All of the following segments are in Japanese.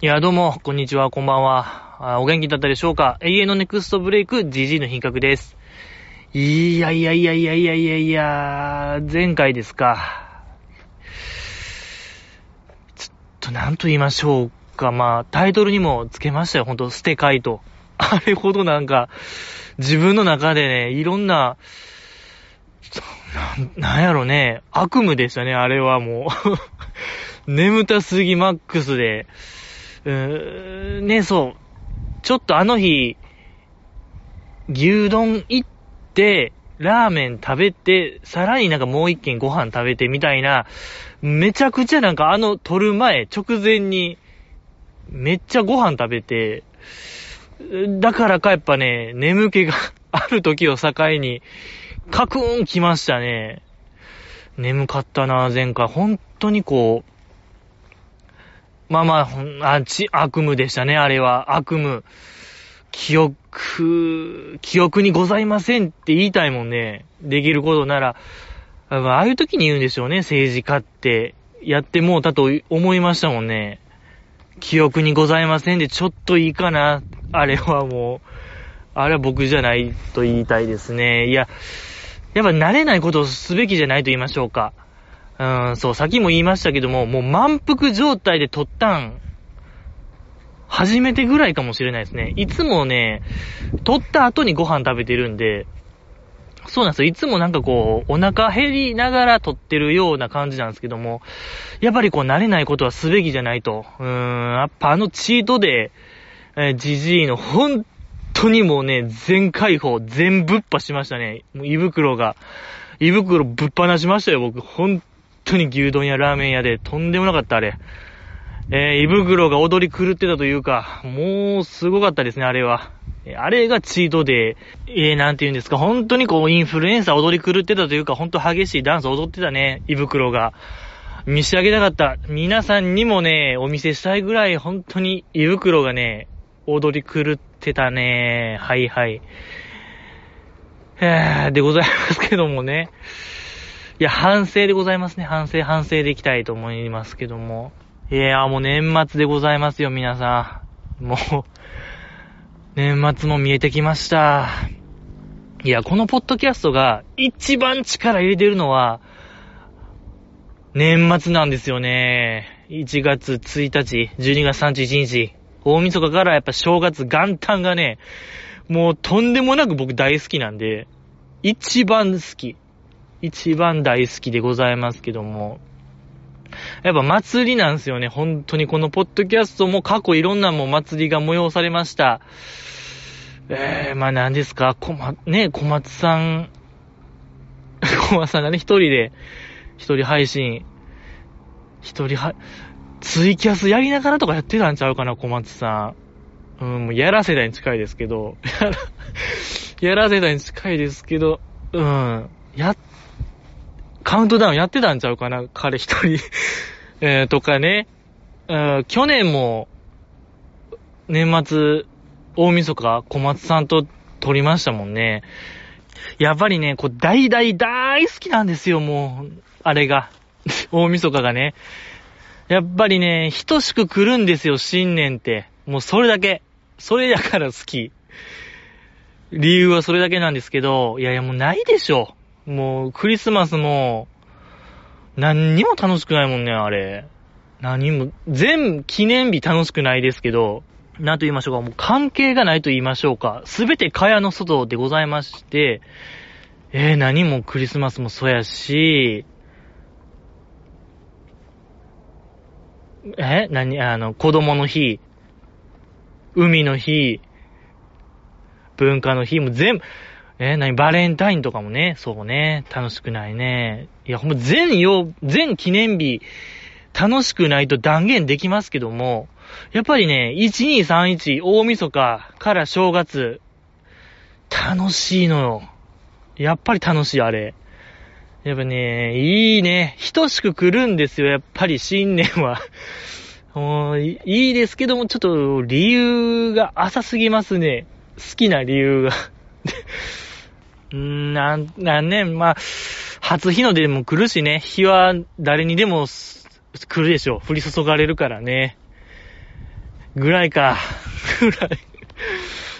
いや、どうもこんにちは、こんばんは。お元気だったでしょうか。永遠のネクストブレイク GG の品格です。いや前回ですか、ちょっと何と言いましょうか、まあタイトルにもつけましたよ、ほんと捨て回と。あれほどなんか自分の中でね、いろんななんやろね、悪夢でしたね、あれはもう眠たすぎマックスで、ね、そうちょっとあの日牛丼行ってラーメン食べて、さらになんかもう一軒ご飯食べてみたいな、めちゃくちゃなんかあの撮る前直前にめっちゃご飯食べて、だからかやっぱね、眠気がある時を境にカクーン来ましたね。眠かったな、前回。本当にこう、悪夢でしたね、あれは。悪夢。記憶にございませんって言いたいもんね。できることなら。ああいう時に言うんでしょうね、政治家って。やってもうたと思いましたもんね。記憶にございませんで、ちょっといいかな。あれはもう。あれは僕じゃないと言いたいですね。いや、やっぱ慣れないことをすべきじゃないと言いましょうか。そう、さっきも言いましたけども、もう満腹状態で撮ったん、初めてぐらいかもしれないですね。いつもね、撮った後にご飯食べてるんで、そうなんですよ。いつもなんかこう、お腹減りながら撮ってるような感じなんですけども、やっぱりこう慣れないことはすべきじゃないと。やっぱあのチートで、ジジイの本当にもうね、全開放、全ぶっぱしましたね。もう胃袋ぶっ放しましたよ、僕。本当に牛丼やラーメン屋で、とんでもなかった、あれ。胃袋が踊り狂ってたというか、もうすごかったですね、あれは。あれがチートデー。なんて言うんですか、本当にこう、インフルエンサー踊り狂ってたというか、本当激しいダンス踊ってたね、胃袋が。見せ上げたかった。皆さんにもね、お見せしたいぐらい、本当に胃袋がね、踊り狂ってたね。はい。でございますけどもね。いや、反省でございますね。反省でいきたいと思いますけども。いや、もう年末でございますよ、皆さん。もう、年末も見えてきました。いや、このポッドキャストが一番力入れてるのは、年末なんですよね。1月1日、12月31日。大晦日からやっぱ正月元旦がね、もうとんでもなく僕大好きなんで、一番大好きでございますけども、やっぱ祭りなんですよね、本当に。このポッドキャストも過去いろんなも祭りが催されました。何ですか、小松さんがね、一人配信、ツイキャスやりながらとかやってたんちゃうかな、小松さん。もうやらせたに近いですけど。カウントダウンやってたんちゃうかな、彼一人、とかね。去年も、年末、大晦日、小松さんと撮りましたもんね。やっぱりね、こう、大好きなんですよ、もう。あれが。大晦日がね。やっぱりね、等しく来るんですよ、新年って。もうそれだけ。それだから好き。理由はそれだけなんですけど、いやもうないでしょ。もうクリスマスも、何にも楽しくないもんね、あれ。何も、記念日楽しくないですけど、なんと言いましょうか、もう関係がないと言いましょうか。すべて蚊帳の外でございまして、何もクリスマスもそうやし、子供の日、海の日、文化の日も全部、バレンタインとかもね、そうね、楽しくないね。いや、ほんと全記念日、楽しくないと断言できますけども、やっぱりね、1231、大晦日から正月、楽しいのよ。やっぱり楽しい、あれ。やっぱね、いいね。等しく来るんですよ、やっぱり新年は。もういいですけども、ちょっと理由が浅すぎますね。好きな理由が。初日の出も来るしね、日は誰にでも来るでしょう。降り注がれるからね。ぐらいか。ぐらい。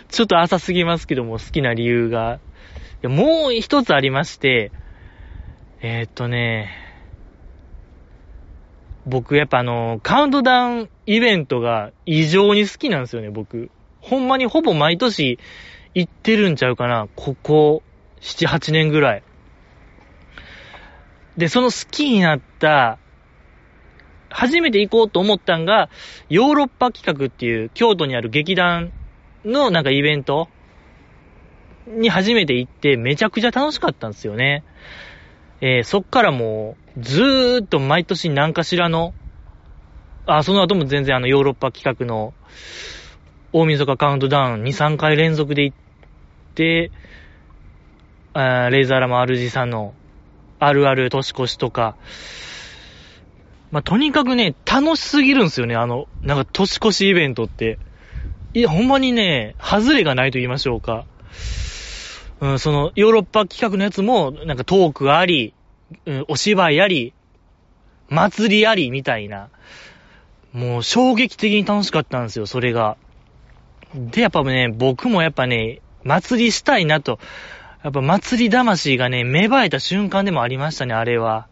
ちょっと浅すぎますけども、好きな理由が。いや、もう一つありまして、僕やっぱカウントダウンイベントが異常に好きなんですよね、僕。ほんまにほぼ毎年行ってるんちゃうかな、ここ7、8年ぐらい。で、その好きになった、初めて行こうと思ったんが、ヨーロッパ企画っていう京都にある劇団のなんかイベントに初めて行ってめちゃくちゃ楽しかったんですよね。そっからもうずーっと毎年何かしらの、その後も全然ヨーロッパ企画の大晦日カウントダウン2、3回連続で行って、レイザーラマ RG さんのあるある年越しとか、まあ、とにかくね、楽しすぎるんですよね、なんか年越しイベントって。いや、ほんまにね、外れがないと言いましょうか。うん、そのヨーロッパ企画のやつもなんかトークあり、お芝居あり、祭りありみたいな、もう衝撃的に楽しかったんですよ、それが。で、やっぱね、僕もやっぱね、祭りしたいなと、やっぱ祭り魂がね、芽生えた瞬間でもありましたね、あれは。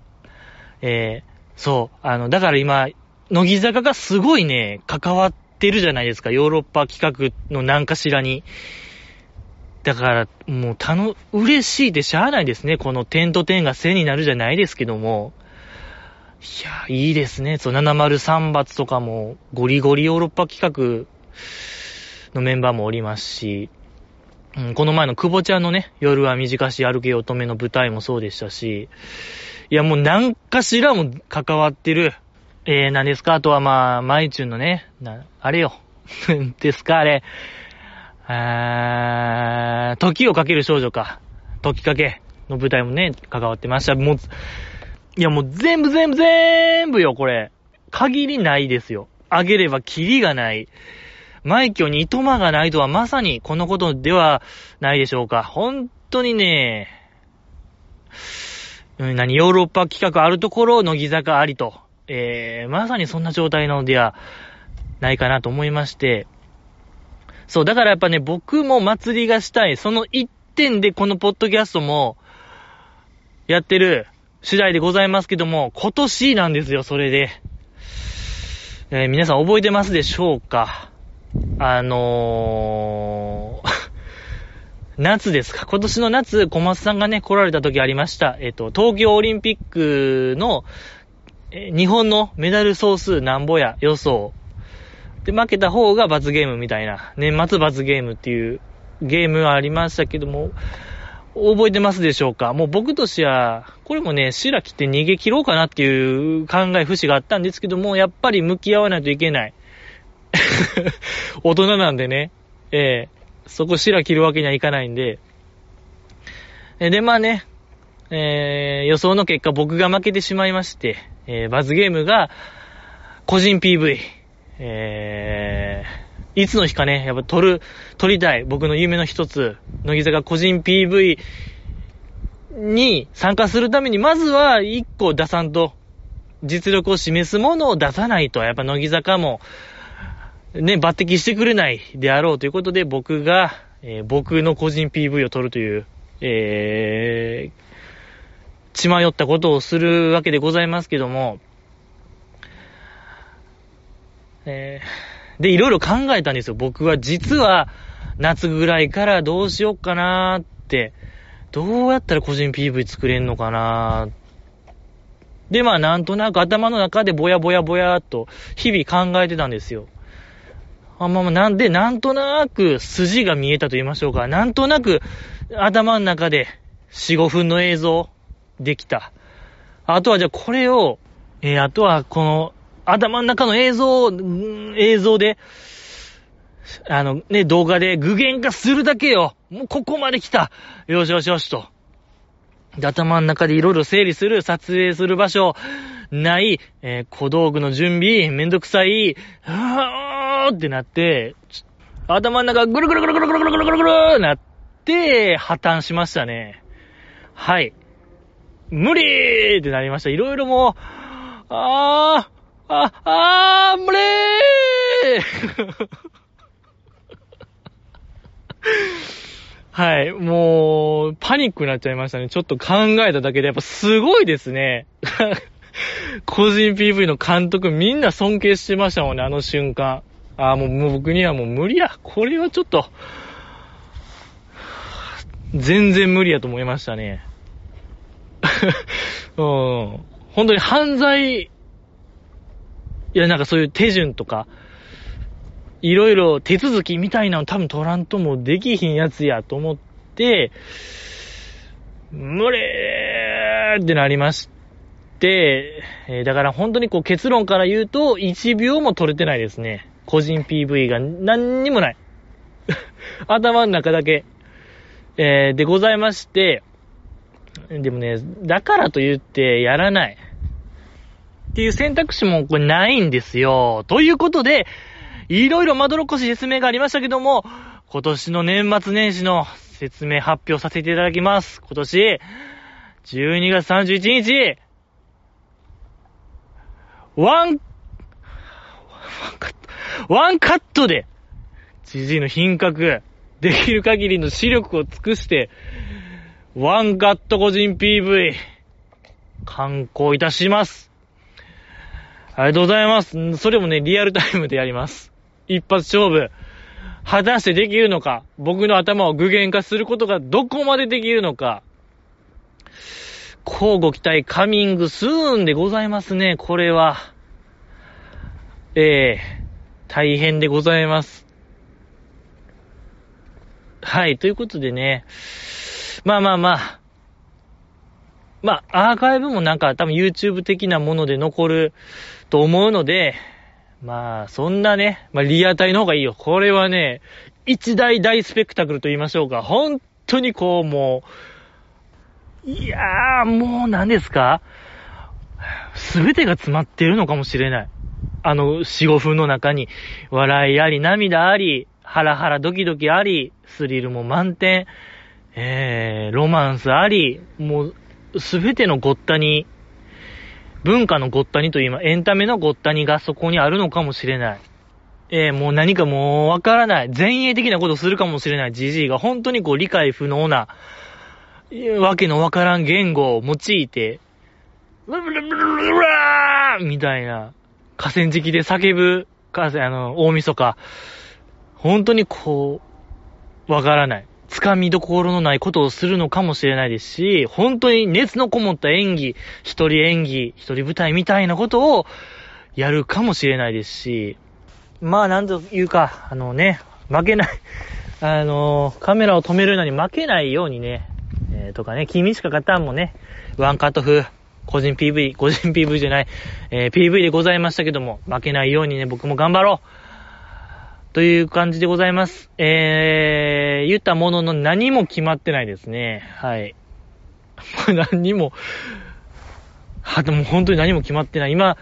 そう、だから今乃木坂がすごいね、関わってるじゃないですか、ヨーロッパ企画の何かしらに。だから、もう、嬉しいってしゃあないですね。この点と点が線になるじゃないですけども。いや、いいですね。そう、703罰とかも、ゴリゴリヨーロッパ企画のメンバーもおりますし、うん、この前の久保ちゃんのね、夜は短し歩け乙女の舞台もそうでしたし、いや、もう何かしらも関わってる。何ですか？あとはまあ、マイチューンのね、あれよ。ですか、あれ。時をかける少女か。時かけの舞台もね、関わってました。もう、いやもう全部よ、これ。限りないですよ。あげればキリがない。枚挙にいとまがないとはまさにこのことではないでしょうか。本当にね、ヨーロッパ企画あるところ、乃木坂ありと。まさにそんな状態なのではないかなと思いまして、そう、だからやっぱね、僕も祭りがしたい。その一点でこのポッドキャストもやってる次第でございますけども、今年なんですよ、それで。皆さん覚えてますでしょうか？夏ですか。今年の夏、小松さんがね、来られた時ありました。東京オリンピックの、日本のメダル総数なんぼや予想。で、負けた方が罰ゲームみたいな、年末罰ゲームっていうゲームがありましたけども、覚えてますでしょうか？もう僕としては、これもね、白切って逃げ切ろうかなっていう考え、節があったんですけども、やっぱり向き合わないといけない。大人なんでね、そこ白切るわけにはいかないんで。で、まあね、予想の結果僕が負けてしまいまして、罰ゲームが、個人 PV。いつの日かね、やっぱ撮りたい、僕の夢の一つ、乃木坂個人 PV に参加するために、まずは一個出さんと、実力を示すものを出さないと、やっぱ乃木坂も、ね、抜擢してくれないであろうということで、僕が、僕の個人 PV を撮るという、血迷ったことをするわけでございますけども、で、いろいろ考えたんですよ。僕は実は夏ぐらいからどうしようかなーって、どうやったら個人 PV 作れんのかなーで、まあなんとなく頭の中でぼやっと日々考えてたんですよ。なんでなんとなく筋が見えたと言いましょうか。なんとなく頭の中で 4,5 分の映像できた。あとはじゃあこれを、あとはこの頭の中の映像で、動画で具現化するだけよ。もうここまで来た。よしと。で、頭の中でいろいろ整理する、撮影する場所、ない、小道具の準備、めんどくさい、ってなって、頭の中ぐるぐるなって、破綻しましたね。はい。無理ーってなりました。いろいろもう、無理ーはい、もう、パニックになっちゃいましたね。ちょっと考えただけで、やっぱすごいですね。個人 PV の監督、みんな尊敬してましたもんね、あの瞬間。ああ、もう僕にはもう無理や。これはちょっと、全然無理やと思いましたね。うん。本当に犯罪、いや、なんかそういう手順とか、いろいろ手続きみたいなの多分取らんともできひんやつやと思って、無理ーってなりまして、だから本当にこう結論から言うと、1秒も取れてないですね。個人 PV が何にもない。頭の中だけ、でございまして、でもね、だからと言ってやらないっていう選択肢もこれないんですよ。ということで、いろいろまどろっこしい説明がありましたけども、今年の年末年始の説明発表させていただきます。今年、12月31日、ワンカットで、ジジイの品格、できる限りの視力を尽くして、ワンカット個人 PV、刊行いたします。ありがとうございます。それもね、リアルタイムでやります。一発勝負。果たしてできるのか、僕の頭を具現化することがどこまでできるのか、こうご期待カミングスーンでございますね。これは大変でございます。はい、ということでね、まあアーカイブもなんか多分 YouTube 的なもので残ると思うので、まあ、そんなね、まあ、リアタイの方がいいよ。これはね、一大大スペクタクルと言いましょうか。本当にこう、もう、いやー、もう何ですか？すべてが詰まってるのかもしれない。あの、4、5分の中に、笑いあり、涙あり、ハラハラドキドキあり、スリルも満点、ロマンスあり、もう、すべてのごったに、文化のごったにというエンタメのごったにがそこにあるのかもしれない。もう何かもうわからない。前衛的なことをするかもしれない。ジジイが本当にこう理解不能な、わけのわからん言語を用いて、ブルブルブルブルーみたいな、河川敷で叫ぶ、大晦日。本当にこう、わからない。つかみどころのないことをするのかもしれないですし、本当に熱のこもった演技、一人演技、一人舞台みたいなことをやるかもしれないですし、まあなんというか、負けない、カメラを止めるのに負けないようにね、とかね、君しか勝たんもね、ワンカット風、PV でございましたけども、負けないようにね、僕も頑張ろうという感じでございます。言ったものの何も決まってないですね。はい。何も、でも本当に何も決まってない。今、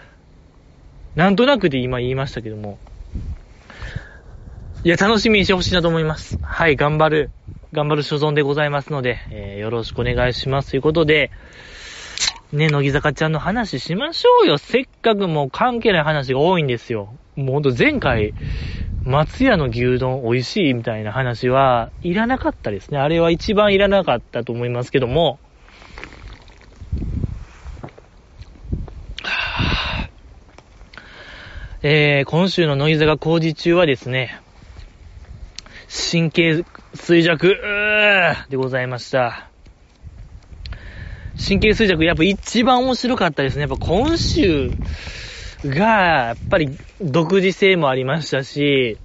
なんとなくで今言いましたけども。いや、楽しみにしてほしいなと思います。はい、頑張る所存でございますので、よろしくお願いします。ということで、ね、乃木坂ちゃんの話しましょうよ。せっかくもう関係ない話が多いんですよ。もうほんと前回、松屋の牛丼美味しいみたいな話はいらなかったですね。あれは一番いらなかったと思いますけども、今週の乃木坂工事中はですね、神経衰弱でございました。神経衰弱やっぱ一番面白かったですね。やっぱ今週が、やっぱり、独自性もありましたし、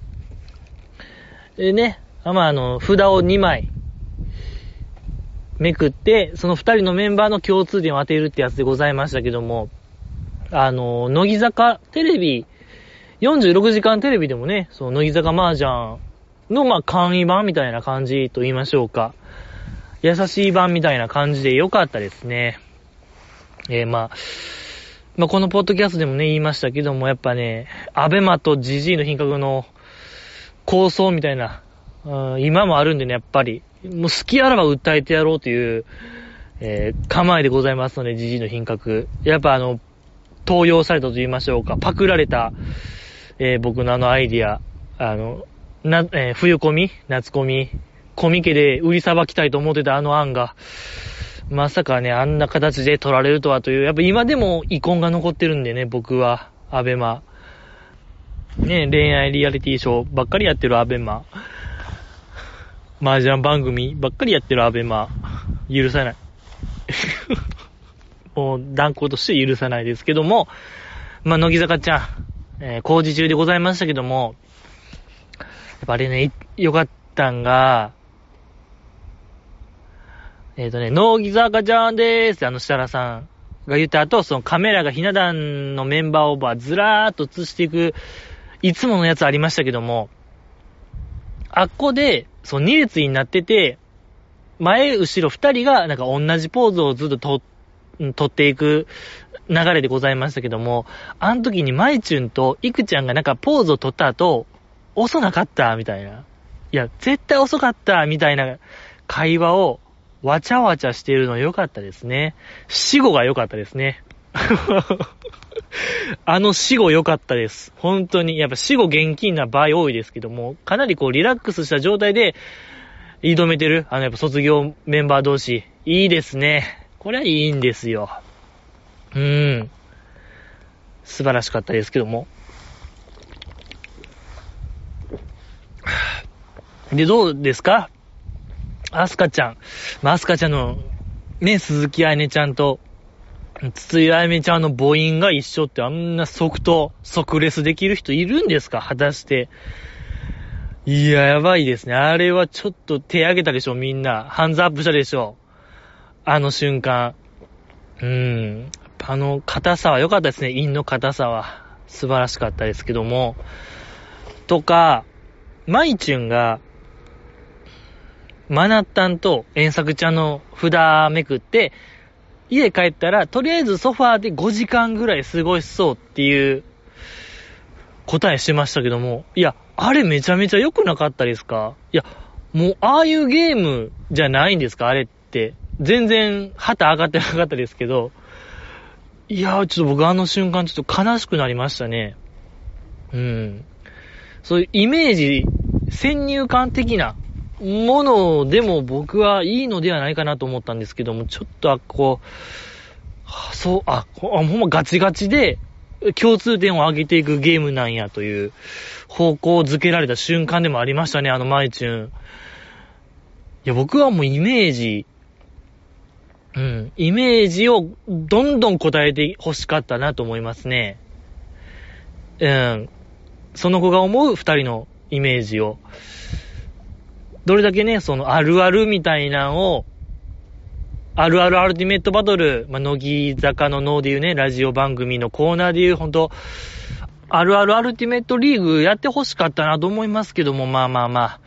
でね、札を2枚、めくって、その2人のメンバーの共通点を当てるってやつでございましたけども、乃木坂テレビ、46時間テレビでもね、その乃木坂麻雀の、簡易版みたいな感じと言いましょうか、優しい版みたいな感じで良かったですね。このポッドキャストでもね、言いましたけども、やっぱね、アベマとジジイの品格の構想みたいな、今もあるんでね、やっぱり、もう好きあらば訴えてやろうという、構えでございますので、ジジイの品格。やっぱ投票されたと言いましょうか、パクられた、僕のあのアイディア、冬コミ、夏コミ、コミケで売りさばきたいと思ってたあの案が、まさかね、あんな形で取られるとはという、やっぱ今でも遺恨が残ってるんでね、僕は、アベマ。ね、恋愛リアリティショーばっかりやってるアベマ。麻雀番組ばっかりやってるアベマ。許さない。もう断固として許さないですけども、まあ、乃木坂ちゃん、工事中でございましたけども、やっぱあれね、よかったんが、乃木坂ちゃんでーす、設楽さんが言った後、そのカメラがひな壇のメンバーをずらーっと映していく、いつものやつありましたけども、あっこで、そう2列になってて、前後ろ2人がなんか同じポーズをずっと撮っていく流れでございましたけども、あの時にまいちゅんといくちゃんがなんかポーズを撮った後、遅なかったみたいな、いや絶対遅かったみたいな会話をわちゃわちゃしてるの良かったですね。死後が良かったですね。あの死後良かったです。本当にやっぱ死後厳禁な場合多いですけども、かなりこうリラックスした状態で挑めてるやっぱ卒業メンバー同士いいですね。これはいいんですよ。素晴らしかったですけども。でどうですか？アスカちゃん、アスカちゃんのね、鈴木あやねちゃんと筒井あやめちゃんの母音が一緒って、あんな即レスできる人いるんですか、果たして。いや、やばいですね。あれはちょっと手上げたでしょ、みんなハンズアップしたでしょ、あの瞬間。あの硬さは良かったですね。韻の硬さは素晴らしかったですけども、とかまいちゅんがマナッタンと遠作ちゃんの札めくって、家帰ったらとりあえずソファーで5時間ぐらい過ごしそうっていう答えしてましたけども、いやあれめちゃめちゃ良くなかったですか？いやもうああいうゲームじゃないんですか、あれって。全然旗上がってなかったですけど、いやちょっと僕あの瞬間ちょっと悲しくなりましたね。そういうイメージ先入観的なものでも僕はいいのではないかなと思ったんですけども、ちょっとほんまガチガチで共通点を上げていくゲームなんやという方向づけられた瞬間でもありましたね、あのまいちゅん。いや僕はもうイメージをどんどん答えてほしかったなと思いますね。その子が思う二人のイメージをどれだけね、そのあるあるみたいなのを、あるあるアルティメットバトル、乃木坂の脳でいうね、ラジオ番組のコーナーでいう、ほんとあるあるアルティメットリーグやってほしかったなと思いますけども、まあ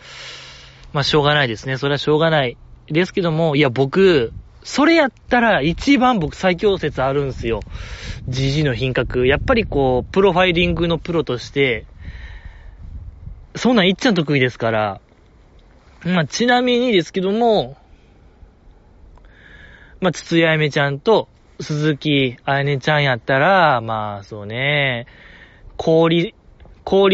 しょうがないですね。それはしょうがないですけども、いや僕それやったら一番僕最強説あるんすよ。ジジの品格、やっぱりこうプロファイリングのプロとしてそんなんいっちゃん得意ですから。ちなみにですけども、筒井あやめちゃんと鈴木あやねちゃんやったら、そうね、氷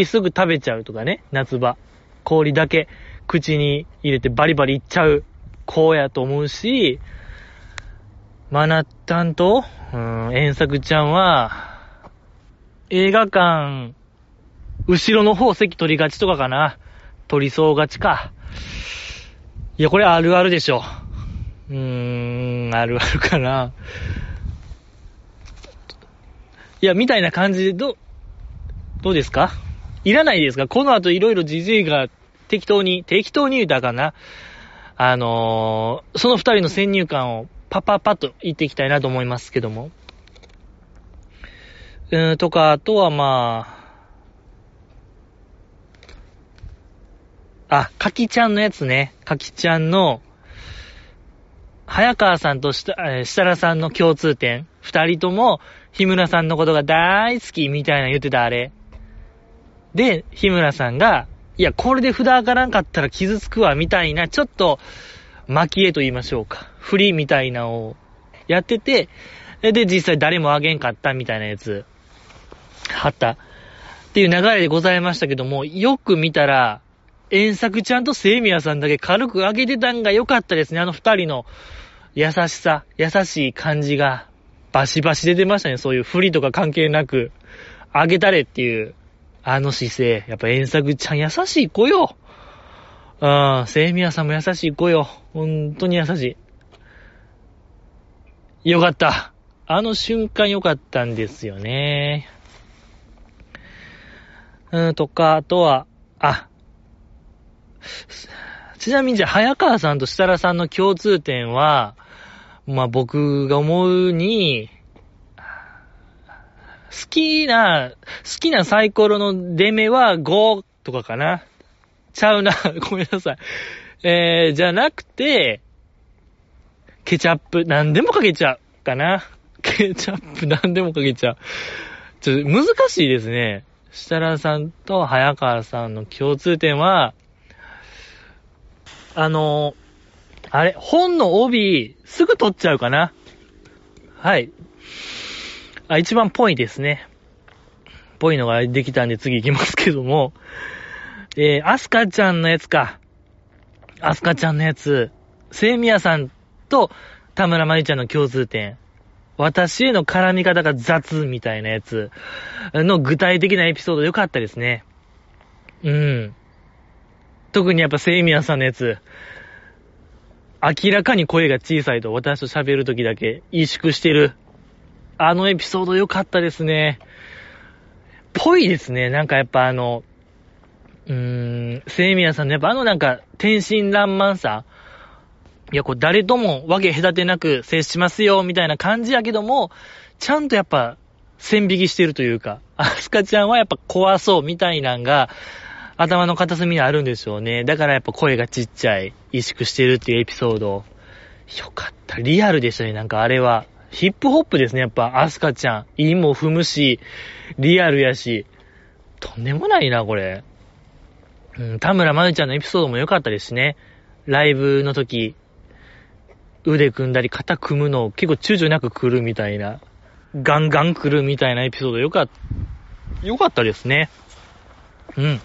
すぐ食べちゃうとかね、夏場氷だけ口に入れてバリバリいっちゃう子やと思うし、マナッタンと遠作ちゃんは映画館後ろの方席取りがちとかかな、取りそうがちか。いやこれあるあるでしょ。あるあるかな。いやみたいな感じでどうですか？いらないですか？この後いろいろじじいが適当に言うたかな。その二人の先入観をパッと言っていきたいなと思いますけども。とかあとはかきちゃんのやつね。かきちゃんの早川さんと設楽さんの共通点、二人とも日村さんのことが大好きみたいな言ってたあれで、日村さんがいやこれで札上がらんかったら傷つくわみたいな、ちょっと巻き絵と言いましょうか、振りみたいなのをやってて、で実際誰もあげんかったみたいなやつあった。っていう流れでございましたけども、よく見たら、遠作ちゃんと清宮さんだけ軽く上げてたんが良かったですね。あの二人の優しさ、優しい感じがバシバシ出てましたね。そういう振りとか関係なく、上げたれっていう、あの姿勢。やっぱ遠作ちゃん優しい子よ。うん、清宮さんも優しい子よ。本当に優しい。よかった。あの瞬間良かったんですよね。とか、あとは、ちなみにじゃあ、早川さんと設楽さんの共通点は、まあ僕が思うに、好きなサイコロの出目は5とかかな。ちゃうな。ごめんなさい。じゃなくて、ケチャップ、何でもかけちゃうかな。ケチャップ、何でもかけちゃう。ちょっと難しいですね。設楽さんと早川さんの共通点は、本の帯、すぐ取っちゃうかな。はい。一番ぽいですね。ぽいのができたんで次行きますけども。アスカちゃんのやつか。アスカちゃんのやつ。清宮さんと田村まゆちゃんの共通点。私への絡み方が雑みたいなやつの具体的なエピソード良かったですね。うん。特にやっぱ清宮さんのやつ。明らかに声が小さいと私と喋るときだけ萎縮してる。あのエピソード良かったですね。ぽいですね。なんかやっぱ清宮さんのやっぱなんか天真爛漫さ。いや、こう誰ともわけ隔てなく接しますよ、みたいな感じやけども、ちゃんとやっぱ線引きしてるというか、アスカちゃんはやっぱ怖そうみたいなんが、頭の片隅にあるんでしょうね。だからやっぱ声がちっちゃい、萎縮してるっていうエピソード。よかった。リアルでしたね。なんかあれは。ヒップホップですね。やっぱアスカちゃん。韻も踏むし、リアルやし。とんでもないな、これ。田村まゆちゃんのエピソードも良かったですしね。ライブの時、腕組んだり肩組むのを結構躊躇なく来るみたいな。ガンガン来るみたいなエピソード良かったですね。うん。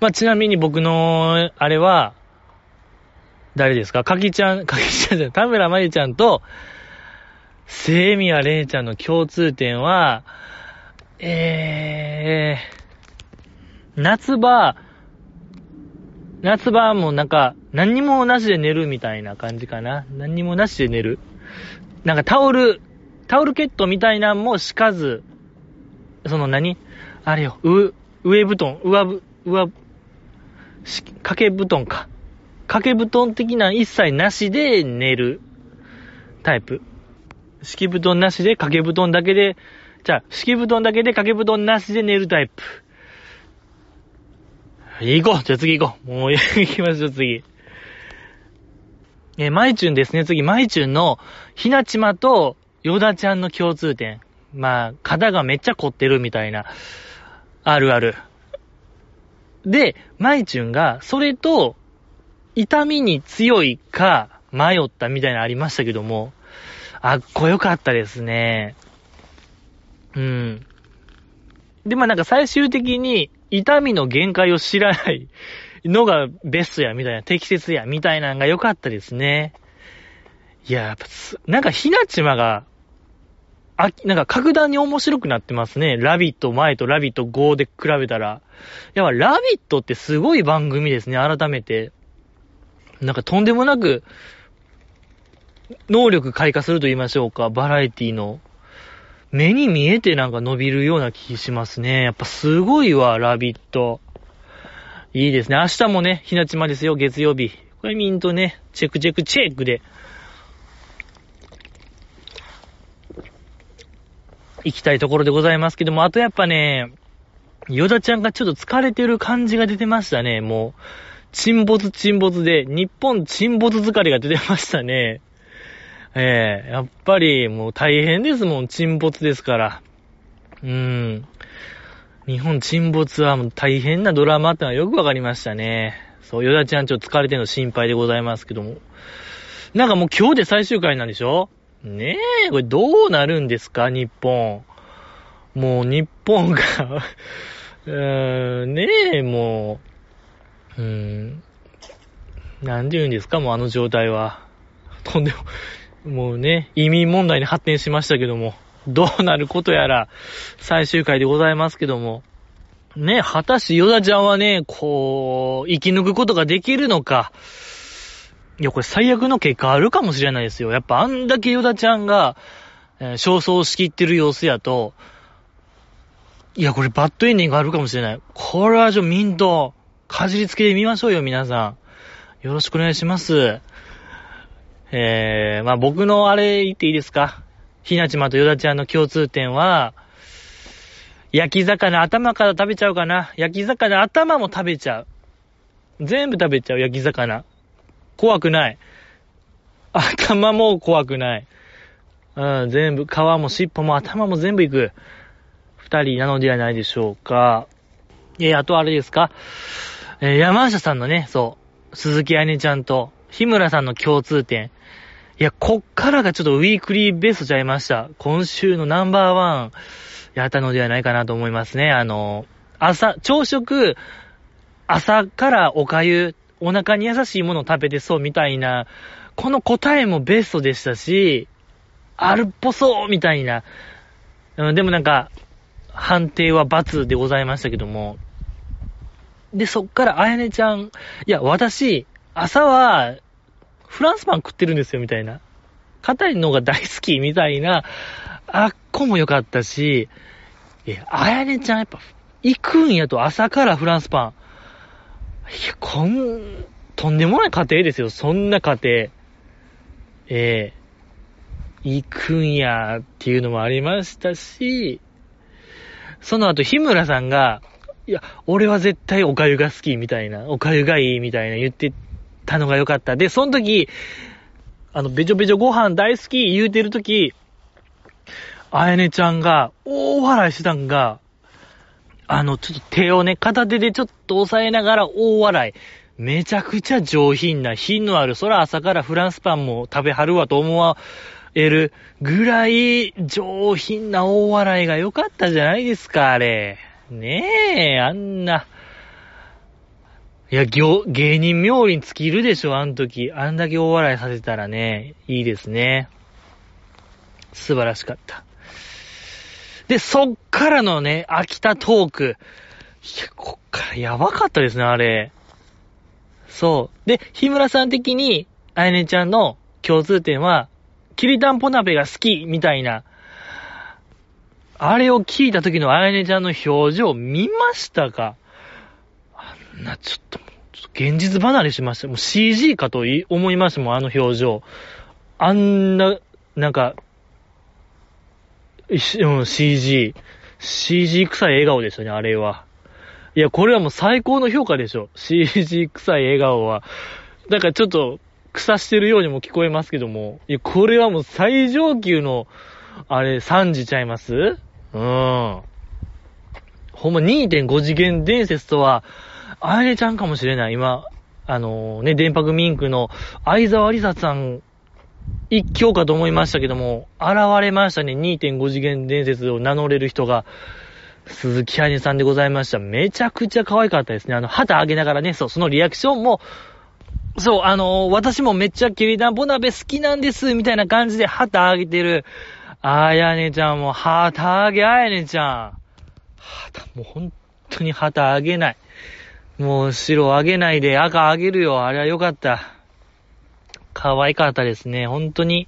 まあ、ちなみに僕の、あれは、誰ですか？かきちゃんじゃん。田村まゆちゃんと、清宮玲ちゃんの共通点は、夏場もなんか、何もなしで寝るみたいな感じかな。何もなしで寝る。なんかタオルケットみたいなんも敷かず、そのあれよ、掛け布団か。掛け布団的な一切なしで寝るタイプ。敷布団なしで掛け布団だけで、敷布団だけで掛け布団なしで寝るタイプ。行こう。じゃあ次行こう。もう行きましょう、次。マイチュンですね。次、マイチュンのひなちまとヨダちゃんの共通点。まあ、肩がめっちゃ凝ってるみたいな。あるある。で、マイチュンが、それと、痛みに強いか、迷ったみたいなのありましたけども、これ良かったですね。うん。で、まあなんか最終的に、痛みの限界を知らないのがベストや、みたいな、適切や、みたいなのが良かったですね。いや、やっぱ、なんかひなちまが、なんか格段に面白くなってますね。ラビット前とラビット5で比べたら。やっぱラビットってすごい番組ですね、改めて。なんかとんでもなく、能力開花すると言いましょうか、バラエティの。目に見えてなんか伸びるような気しますね。やっぱすごいわ、ラビット。いいですね。明日もね、ひなちまですよ、月曜日。これミントね、チェックで。行きたいところでございますけども、あとやっぱね、ヨダちゃんがちょっと疲れてる感じが出てましたね。もう沈没で日本沈没疲れが出てましたね。やっぱりもう大変ですもん、沈没ですから。日本沈没はもう大変なドラマってのはよくわかりましたね。そう、ヨダちゃんちょっと疲れてるの心配でございますけども。なんかもう今日で最終回なんでしょ？ねえ、これどうなるんですか、日本。もう日本がねえ、もう、なんて言うんですか、もうあの状態は。とんでも、もうね、移民問題に発展しましたけども、どうなることやら、最終回でございますけども、ね、果たしてヨダちゃんはね、こう、生き抜くことができるのか。いや、これ最悪の結果あるかもしれないですよ。やっぱあんだけヨダちゃんが、焦燥しきってる様子やと、いや、これバッドエンディングあるかもしれない。これはミント、かじりつけてみましょうよ、皆さん。よろしくお願いします。まあ、僕のあれ言っていいですか？ひなちまとヨダちゃんの共通点は、焼き魚頭から食べちゃうかな。焼き魚頭も食べちゃう。全部食べちゃう、焼き魚。怖くない。頭も怖くない。うん、全部、皮も尻尾も頭も全部いく。二人なのではないでしょうか。あとあれですか。山下さんのね、そう、鈴木あねちゃんと日村さんの共通点。いや、こっからがちょっとウィークリーベストちゃいました。今週のナンバーワン。やったのではないかなと思いますね。朝食、朝からおかゆ、お腹に優しいものを食べてそうみたいな、この答えもベストでしたし、あるっぽそうみたいな、でもなんか、判定は×でございましたけども。で、そっからあやねちゃん、いや、私、朝は、フランスパン食ってるんですよ、みたいな。硬いのが大好き、みたいな、あっこも良かったし、あやねちゃんやっぱ、行くんやと朝からフランスパン。いや、とんでもない家庭ですよ、そんな家庭。行くんやっていうのもありましたし、その後日村さんが、いや、俺は絶対おかゆが好きみたいな、おかゆがいいみたいな言ってたのが良かった。で、その時、べちょべちょご飯大好き言うてる時、あやねちゃんが、大笑いしてたんが、ちょっと手をね、片手でちょっと押さえながら大笑い。めちゃくちゃ上品な、品のある、そら朝からフランスパンも食べはるわと思えるぐらい、上品な大笑いが良かったじゃないですか、あれ。ねえ、あんな。いや、芸人冥利に尽きるでしょ、あの時。あんだけ大笑いさせたらね、いいですね。素晴らしかった。で、そっからのね、秋田トーク。いや、こっからやばかったですね、あれ。そう。で、日村さん的に、あやねちゃんの共通点は、きりたんぽ鍋が好き、みたいな。あれを聞いた時のあやねちゃんの表情見ましたか？あんな、ちょっと現実離れしました。もう CG かと思いましたもん、あの表情。あんな、なんか、CG 臭い笑顔でしたね、あれは。いや、これはもう最高の評価でしょ。CG 臭い笑顔は。だからちょっと、臭してるようにも聞こえますけども。いや、これはもう最上級の、あれ、惨事ちゃいます？ほんま 2.5 次元伝説とは、あやねちゃんかもしれない。今、ね、電白ミンクの相沢りささん、一強かと思いましたけども、現れましたね。2.5 次元伝説を名乗れる人が、鈴木あねさんでございました。めちゃくちゃ可愛かったですね。旗上げながらね、そのリアクションも、私もめっちゃきりたんぽ鍋好きなんです、みたいな感じで旗上げてる。あやねちゃんも、旗上げあやねちゃん。もう本当に旗上げない。もう白上げないで赤上げるよ。あれは良かった。可愛かったですね、本当に。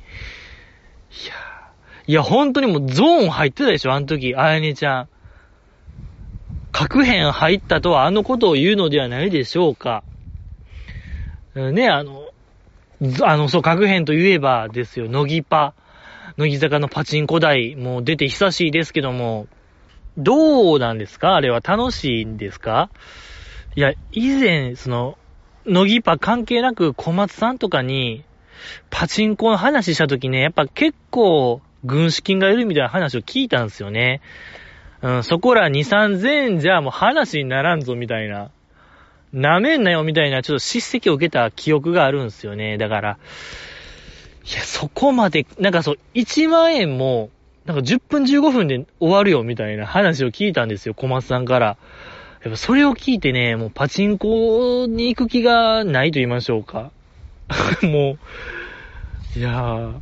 いや、本当にもうゾーン入ってたでしょ、あの時、あやねちゃん。確変入ったとはあのことを言うのではないでしょうか。ね、そう、確変といえばですよ、乃木坂のパチンコ台、もう出て久しいですけども、どうなんですか？あれは楽しいんですか？いや、以前、乃木パ関係なく小松さんとかにパチンコの話したときね、やっぱ結構軍資金がいるみたいな話を聞いたんですよね。そこら 2,3,000 じゃもう話にならんぞみたいな。なめんなよみたいなちょっと叱責を受けた記憶があるんですよね。だから、いや、そこまで、なんか1万円もなんか10分15分で終わるよみたいな話を聞いたんですよ、小松さんから。やっぱそれを聞いてね、もうパチンコに行く気がないと言いましょうか。もう、いやー、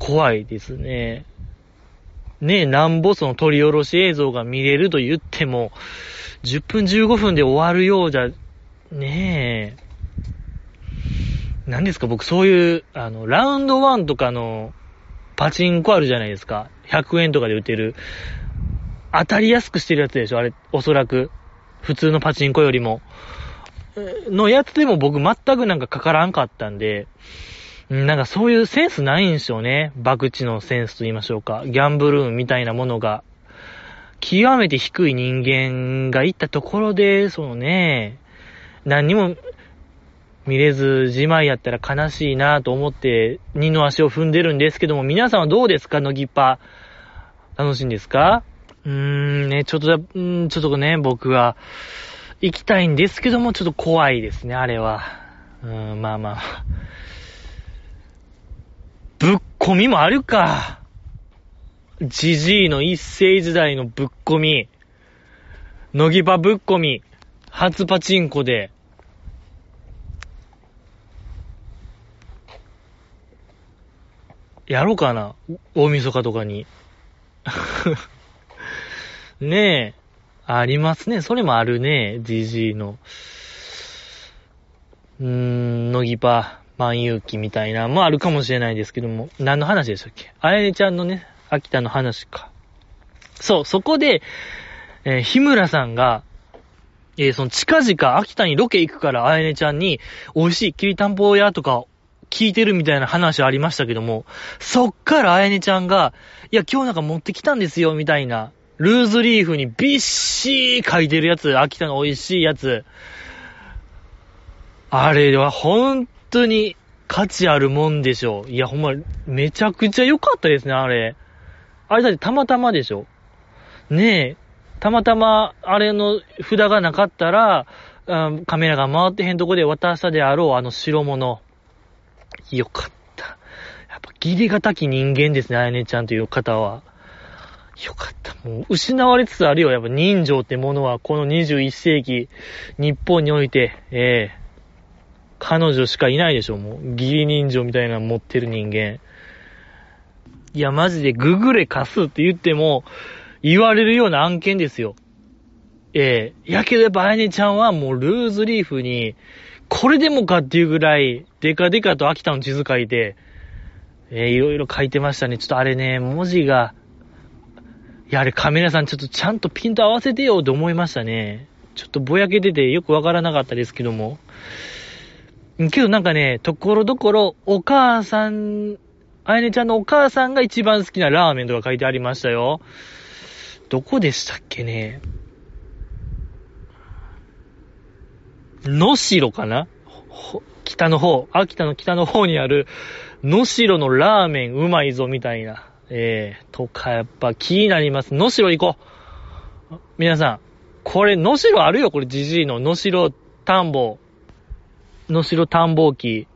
怖いですね。ねえ、なんぼその撮り下ろし映像が見れると言っても、10分15分で終わるようじゃ、ねえ。何ですか、僕そういう、ラウンド1とかのパチンコあるじゃないですか。100円とかで打てる。当たりやすくしてるやつでしょ、あれ、おそらく。普通のパチンコよりも。のやつでも僕全くなんかかからんかったんで、なんかそういうセンスないんでしょうね。博打のセンスと言いましょうか。ギャンブルーンみたいなものが。極めて低い人間が行ったところで、そのね、何にも見れずじまいやったら悲しいなと思って二の足を踏んでるんですけども、皆さんはどうですか？乃木パ楽しいんですか？ね、ちょっとね、僕は行きたいんですけども、ちょっと怖いですね、あれは。まあまあ。ぶっこみもあるか。ジジイの一世時代のぶっこみ。乃木場ぶっこみ。初パチンコで。やろうかな。大晦日とかに。ねえ。ありますね。それもあるね。ジジイの。乃木場。万有期みたいなもあるかもしれないですけども、何の話でしたっけ？あやねちゃんのね、秋田の話か。そう、そこで、日村さんが、その近々秋田にロケ行くからあやねちゃんに美味しいきりたんぽ屋とか聞いてるみたいな話ありましたけども、そっからあやねちゃんが、いや今日なんか持ってきたんですよみたいな、ルーズリーフにびっしー書いてるやつ、秋田の美味しいやつ。あれは本当に価値あるもんでしょう。いやほんまめちゃくちゃ良かったですね、あれ。あれだってたまたまでしょ。ねえ、たまたまあれの札がなかったら、カメラが回ってへんとこで渡したであろうあの白物。良かった。やっぱ義理がたき人間ですね、あやねちゃんという方は。良かった。もう失われつつあるよ。やっぱ人情ってものはこの21世紀日本において、彼女しかいないでしょ、もう。義理人情みたいなの持ってる人間。いや、マジでググレ貸すって言っても、言われるような案件ですよ。やけどやっぱあやねちゃんはもうルーズリーフに、これでもかっていうぐらい、デカデカと秋田の地図書いて、いろいろ書いてましたね。ちょっとあれね、文字が、いや、あれカメラさんちゃんとピント合わせてよって思いましたね。ちょっとぼやけててよくわからなかったですけども。けどなんかね、ところどころ、お母さん、あやねちゃんのお母さんが一番好きなラーメンとか書いてありましたよ。どこでしたっけね。能代かな？北の方、秋田の北の方にある、能代のラーメンうまいぞみたいな。とかやっぱ気になります。能代行こう。皆さん、これ能代あるよ、これジジイの能代田んぼ。能代探訪機。いや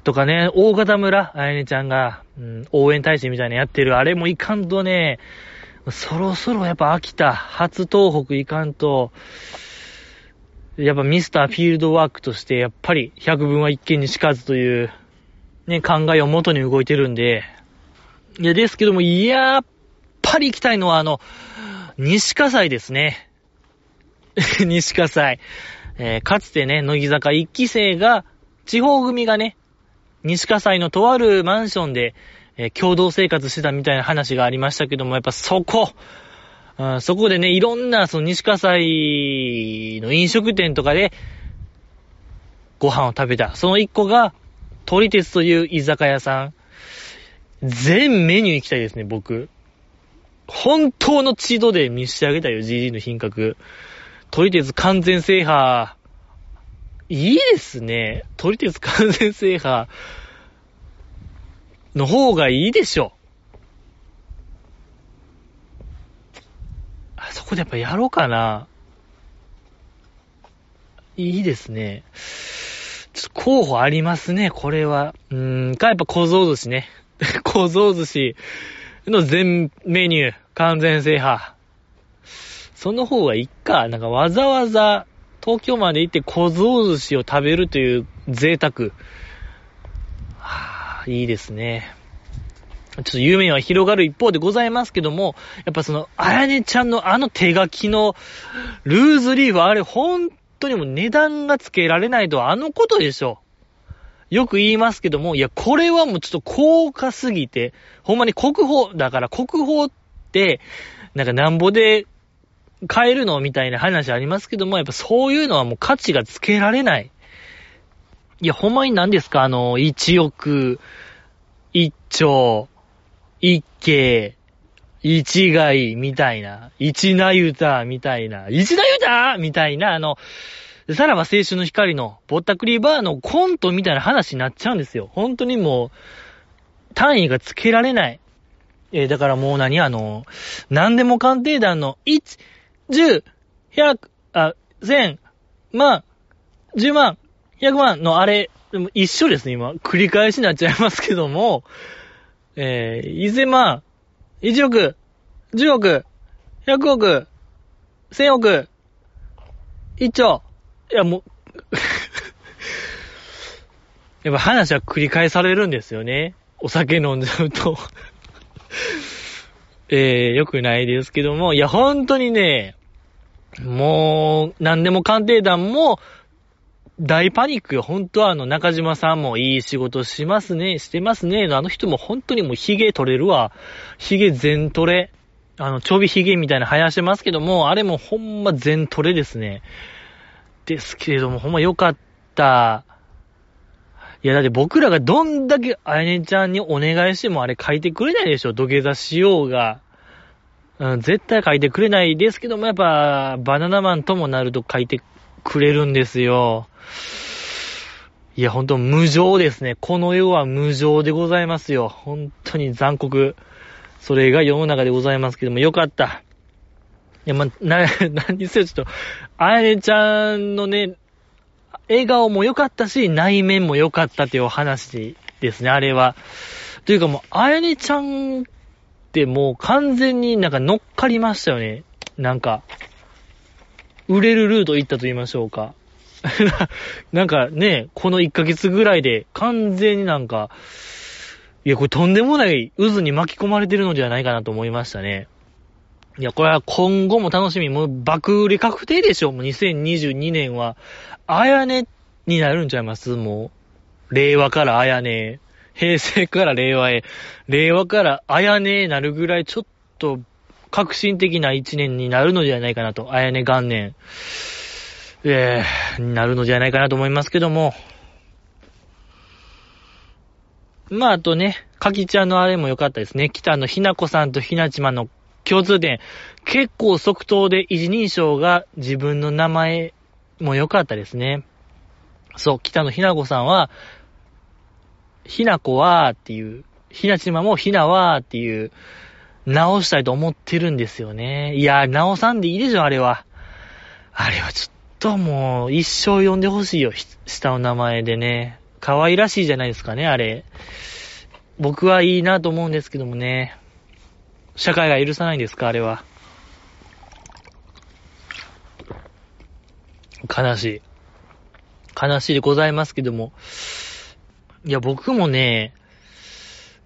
ー、とかね、大潟村、あやねちゃんが、応援大使みたいなのやってる、あれもいかんとね、そろそろやっぱ秋田、初東北いかんと、やっぱミスターフィールドワークとして、やっぱり百聞は一見にしかずという、ね、考えを元に動いてるんで、いや、ですけども、やっぱり行きたいのは西葛西ですね。西葛西。かつてね、乃木坂一期生が、地方組がね、西葛西のとあるマンションで、共同生活してたみたいな話がありましたけども、やっぱそこでね、いろんなその西葛西の飲食店とかで、ご飯を食べた。その一個が、鳥鉄という居酒屋さん。全メニュー行きたいですね、僕。本当の地度で見せてあげたよ、GG の品格。鳥鉄完全制覇。いいですね。鳥鉄完全制覇の方がいいでしょ。あそこでやっぱやろうかな。いいですね。ちょっ候補ありますね、これは。やっぱ小僧寿司ね。小僧寿司の全メニュー、完全制覇。その方がいいか。なんかわざわざ東京まで行って小僧寿司を食べるという贅沢。はあ、いいですね。ちょっと夢は広がる一方でございますけども、やっぱその、あやねちゃんのあの手書きのルーズリーフ、あれ本当にもう値段がつけられないとはあのことでしょ。よく言いますけども、いや、これはもうちょっと高価すぎて、ほんまに国宝、だから国宝って、なんかなんぼで買えるのみたいな話ありますけども、やっぱそういうのはもう価値がつけられない。いや、ほんまに何ですか、1億、1兆、一景、一害みたいな、一なゆたみたいな、一なゆたみたいな、さらば青春の光のぼったくりバーのコントみたいな話になっちゃうんですよ。本当にもう、単位がつけられない。だからもう何でも鑑定団の1、10、100、1000、万、10万、100万のあれ、でも一緒ですね、今。繰り返しになっちゃいますけども、1000万、1億、10億、100億、1000億、1兆。いや、もう。やっぱ話は繰り返されるんですよね。お酒飲んじゃうと。よくないですけども。いや、本当にね、もう、何でも鑑定団も、大パニックよ。本当は中島さんもいい仕事してますね。あの人も本当にもう髭取れるわ。髭全取れ。ちょび髭みたいな生やしてますけども、あれもほんま全取れですね。ですけれども、ほんま良かった。いや、だって僕らがどんだけあやねちゃんにお願いしてもあれ書いてくれないでしょ。土下座しようが。絶対書いてくれないですけども、やっぱ、バナナマンともなると書いてくれるんですよ。いや、ほんと無情ですね。この世は無情でございますよ。本当に残酷。それが世の中でございますけども、よかった。いや、何にせよちょっと、あやねちゃんのね、笑顔も良かったし、内面も良かったというお話ですね、あれは。というかもう、あやねちゃんってもう完全になんか乗っかりましたよね。なんか。売れるルート行ったと言いましょうか。なんかね、この1ヶ月ぐらいで完全になんか、いや、これとんでもない渦に巻き込まれてるのではないかなと思いましたね。いや、これは今後も楽しみ。もう爆売れ確定でしょ。もう2022年は、あやねになるんちゃいます？もう、令和からあやね、平成から令和へ、令和からあやねになるぐらいちょっと、革新的な一年になるのではないかなと、あやね元年、になるのではないかなと思いますけども。まあ、あとね、かきちゃんのあれも良かったですね。北野ひな子さんとひなちまの共通点。結構即答で一人称が自分の名前も良かったですね。そう、北野ひな子さんは、ひな子はーっていう、ひなちまもひなはーっていう、直したいと思ってるんですよね。いや、直さんでいいでしょ、あれは。あれはちょっともう、一生呼んでほしいよ、下の名前でね。可愛らしいじゃないですかね、あれ。僕はいいなと思うんですけどもね。社会が許さないんですか、あれは。悲しい。悲しいでございますけども。いや、僕もね、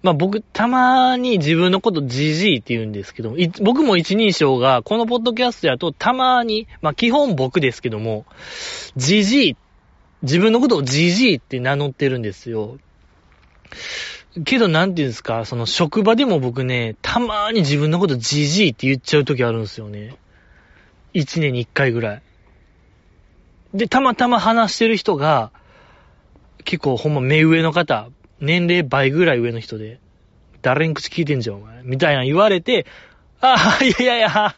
まあ僕、たまに自分のことジジイって言うんですけども、僕も一人称が、このポッドキャストやとたまに、まあ基本僕ですけども、ジジイ、自分のことをジジイって名乗ってるんですよ。けどなんていうんですか、その職場でも僕ね、たまに自分のことジジイって言っちゃう時あるんですよね。一年に一回ぐらい。で、たまたま話してる人が、結構ほんま目上の方、年齢倍ぐらい上の人で、誰に口聞いてんじゃんお前みたいな言われて、ああ、いやいやいや、あ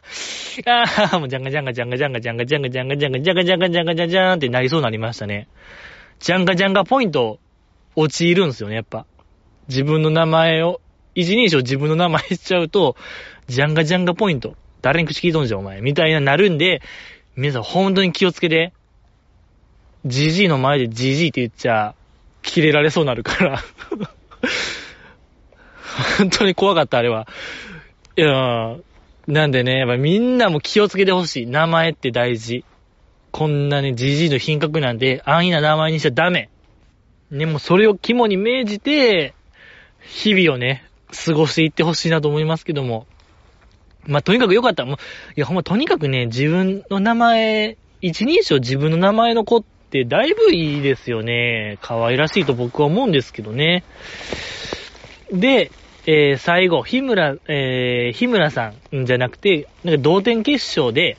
あ、もうジャンガジャンガジャンガジャンガジャンガジャンガジャンガジャンガジャンガジャンガジャンガジャンガジャンってなりそうになりましたね。ジャンガジャンガポイント陥るんですよね、やっぱ。自分の名前を、一人称自分の名前しちゃうと、ジャンガジャンガポイント、誰に口聞いとんじゃんお前みたいななるんで、皆さん本当に気をつけて。ジジイの前でジジイって言っちゃキレられそうになるから本当に怖かった、あれは。いや、なんでね、やっぱみんなも気をつけてほしい。名前って大事。こんなね、ジジイの品格なんで安易な名前にしちゃダメね。もうそれを肝に銘じて日々をね過ごしていってほしいなと思いますけども、まあとにかくよかった。もういやほんまとにかくね、自分の名前、一人称自分の名前の子ってだいぶいいですよね。可愛らしいと僕は思うんですけどね。で、最後日村さんじゃなくて、なんか同点決勝で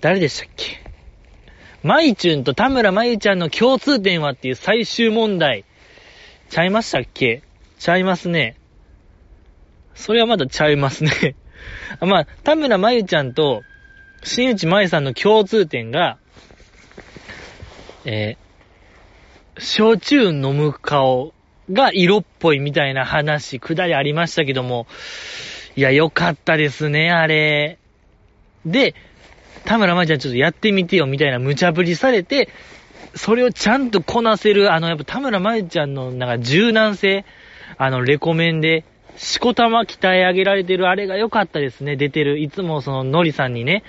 誰でしたっけ、まいちゅんと田村まゆちゃんの共通点はっていう最終問題ちゃいましたっけ。ちゃいますね。それはまだちゃいますねまあ田村まゆちゃんと新内まゆさんの共通点が、焼酎飲む顔が色っぽいみたいな話、くだりありましたけども、いや良かったですねあれで。田村まゆちゃんちょっとやってみてよみたいな無茶ぶりされて、それをちゃんとこなせる、やっぱ田村まゆちゃんのなんか柔軟性、レコメンでしこたま鍛え上げられてるあれが良かったですね。出てる、いつもそののりさんにね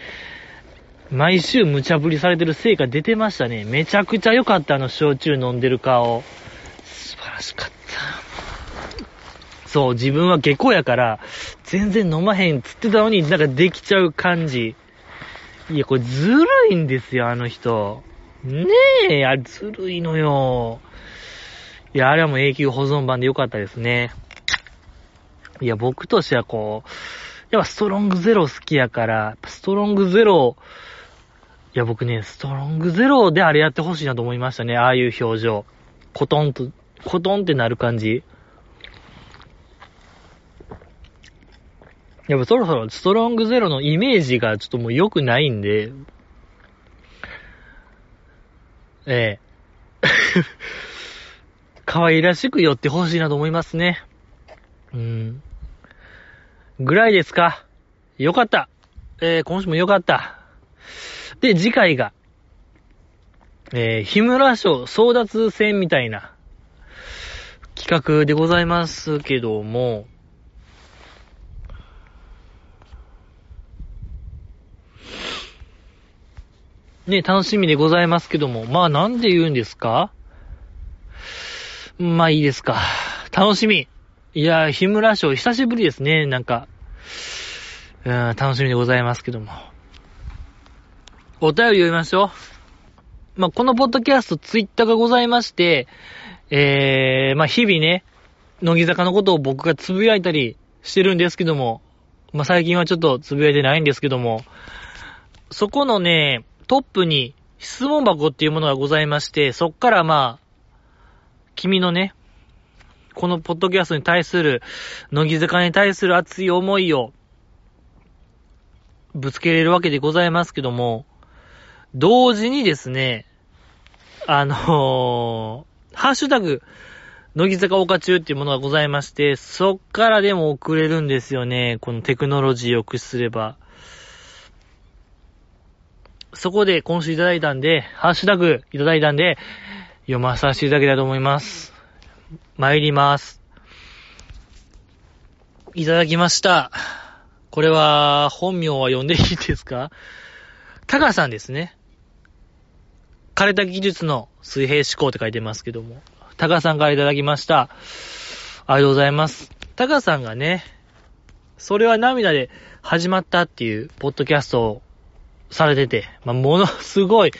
毎週無茶ぶりされてる成果出てましたね。めちゃくちゃ良かった、焼酎飲んでる顔素晴らしかった。そう、自分は下戸やから全然飲まへんつってたのになんかできちゃう感じ。いやこれずるいんですよあの人ねえ、あれずるいのよ。いやあれはもう永久保存版で良かったですね。いや僕としてはこう、やっぱストロングゼロ好きやから、ストロングゼロ、いや僕ねストロングゼロであれやってほしいなと思いましたね。ああいう表情、コトンとコトンってなる感じ。やっぱそろそろストロングゼロのイメージがちょっともう良くないんで、ええ可愛らしく寄ってほしいなと思いますね。ぐらいですか。よかった。今週もよかった。で、次回が、日村賞争奪戦みたいな企画でございますけども、ね、楽しみでございますけども、まあなんで言うんですか？まあいいですか。楽しみ。いやー、日村賞久しぶりですね。なんか、楽しみでございますけども。お便り読みましょう。まあこのポッドキャストツイッターがございまして、まあ日々ね、乃木坂のことを僕がつぶやいたりしてるんですけども、まあ最近はちょっとつぶやいてないんですけども、そこのね、トップに質問箱っていうものがございまして、そっからまあ、君のね、このポッドキャストに対する、乃木坂に対する熱い思いをぶつけれるわけでございますけども、同時にですね、ハッシュタグ、乃木坂岡中っていうものがございまして、そっからでも送れるんですよね、このテクノロジーを駆使すれば。そこで今週いただいたんで、ハッシュタグいただいたんで、読まさせていただきたいと思います。参ります。いただきました。これは、本名は読んでいいですか？タカさんですね。枯れた技術の水平思考って書いてますけども、タカさんからいただきました。ありがとうございます。タカさんがね、それは涙で始まったっていうポッドキャストをされてて、まあ、ものすごい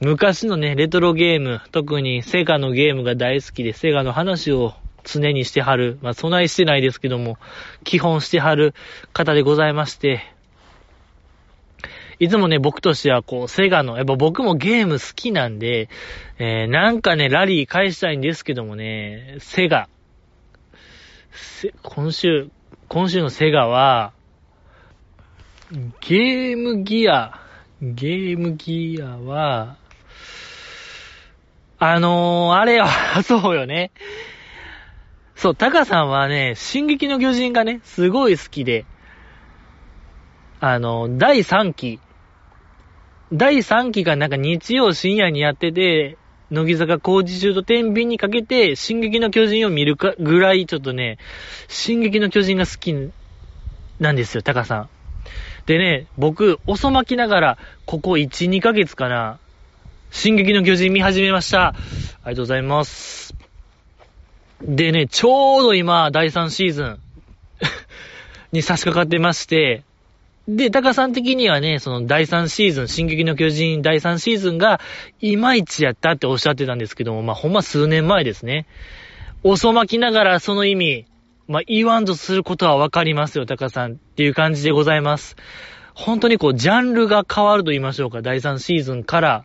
昔のねレトロゲーム、特にセガのゲームが大好きで、セガの話を常にしてはる、まあ備えしてないですけども基本してはる方でございまして、いつもね僕としてはこうセガの、やっぱ僕もゲーム好きなんで、なんかねラリー返したいんですけどもね、今週のセガはゲームギアは、あれよ、そうよね。そう、タカさんはね、進撃の巨人がね、すごい好きで、第3期第3期がなんか日曜深夜にやってて、乃木坂工事中と天秤にかけて進撃の巨人を見るかぐらい、ちょっとね進撃の巨人が好きなんですよ、タカさんでね。僕遅まきながらここ 1,2 ヶ月かな、進撃の巨人見始めました。ありがとうございます。でね、ちょうど今第3シーズンに差し掛かってまして、でタカさん的にはね、その第3シーズン、進撃の巨人第3シーズンがいまいちやったっておっしゃってたんですけども、まあほんま数年前ですね。遅まきながらその意味、まあ言わんとすることはわかりますよタカさんっていう感じでございます。本当にこうジャンルが変わると言いましょうか、第3シーズンから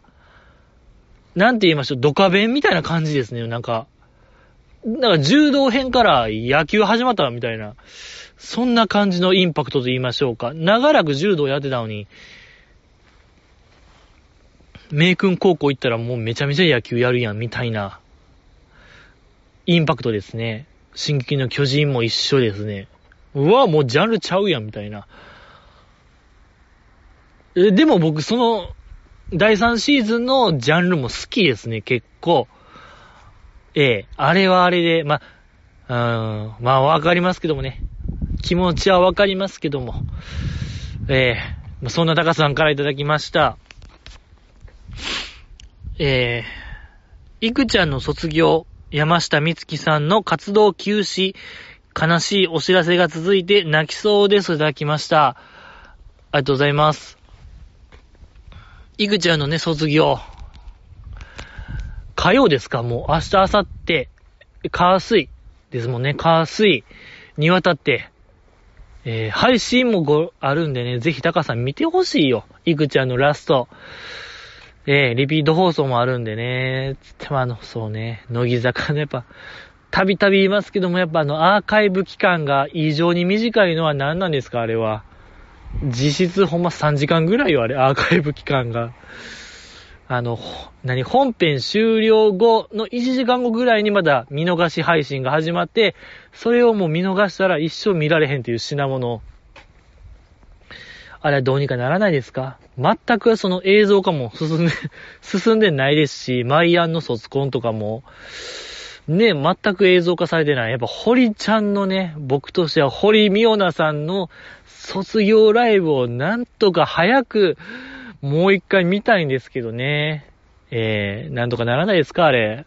なんて言いましょう、ドカベンみたいな感じですね。なんか柔道編から野球始まったみたいな、そんな感じのインパクトと言いましょうか。長らく柔道やってたのに、明君高校行ったらもうめちゃめちゃ野球やるやんみたいなインパクトですね。進撃の巨人も一緒ですね。うわもうジャンルちゃうやんみたいな。でも僕その第3シーズンのジャンルも好きですね、結構。あれはあれで、まあわかりますけどもね、気持ちはわかりますけども、そんなタカさんからいただきました。いくちゃんの卒業、山下美月さんの活動休止、悲しいお知らせが続いて泣きそうです。いただきました。ありがとうございます。いくちゃんのね、卒業。火曜ですか、もう明日、明後日、火水ですもんね。火水にわたって、配信もあるんでね、ぜひタカさん見てほしいよ。いくちゃんのラスト、リピート放送もあるんでね。そうね、乃木坂のやっぱ、たびたび言いますけども、やっぱアーカイブ期間が異常に短いのは何なんですか、あれは。実質ほんま3時間ぐらいよ、あれ、アーカイブ期間が。本編終了後の1時間後ぐらいにまだ見逃し配信が始まって、それをもう見逃したら一生見られへんという品物。あれはどうにかならないですか？全くその映像化も進んでないですし、マイアンの卒コンとかも、ね、全く映像化されてない。やっぱ堀ちゃんのね、僕としては堀美央奈さんの卒業ライブをなんとか早く、もう一回見たいんですけどね。なんとかならないですか、あれ。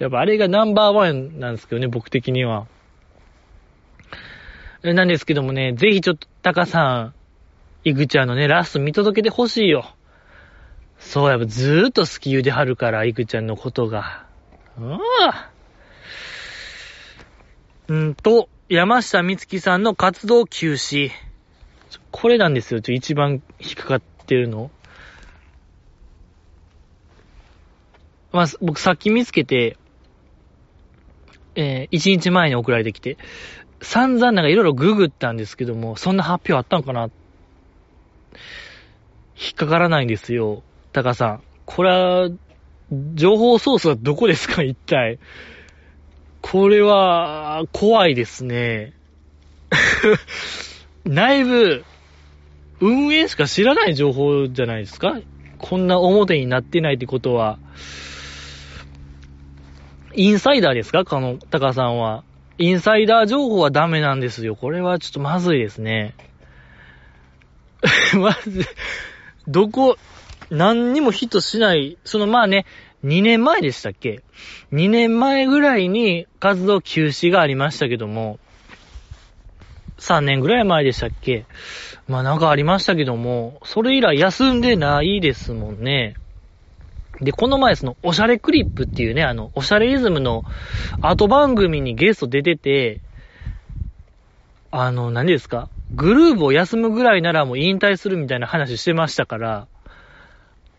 やっぱあれがナンバーワンなんですけどね、僕的には。なんですけどもね、ぜひちょっとタカさん、イグちゃんのね、ラスト見届けてほしいよ。そう、やっぱずーっと好き言うてはるから、イグちゃんのことが。山下美月さんの活動休止。これなんですよ、一番引っかかってるの。僕さっき見つけて、1日前に送られてきて、散々なんかいろいろググったんですけども、そんな発表あったのかな？引っかからないんですよ、タカさん。これは、情報ソースはどこですか、一体。これは、怖いですね。内部、運営しか知らない情報じゃないですか？こんな表になってないってことは。インサイダーですか？タカさんは。インサイダー情報はダメなんですよ。これはちょっとまずいですね。まず、何にもヒットしない。2年前でしたっけ？ 2 年前ぐらいに活動休止がありましたけども、3年ぐらい前でしたっけ？なんかありましたけども、それ以来休んでないですもんね。で、この前おしゃれクリップっていうね、おしゃれイズムの後番組にゲスト出てて、何ですか？グルーブを休むぐらいならもう引退するみたいな話してましたから、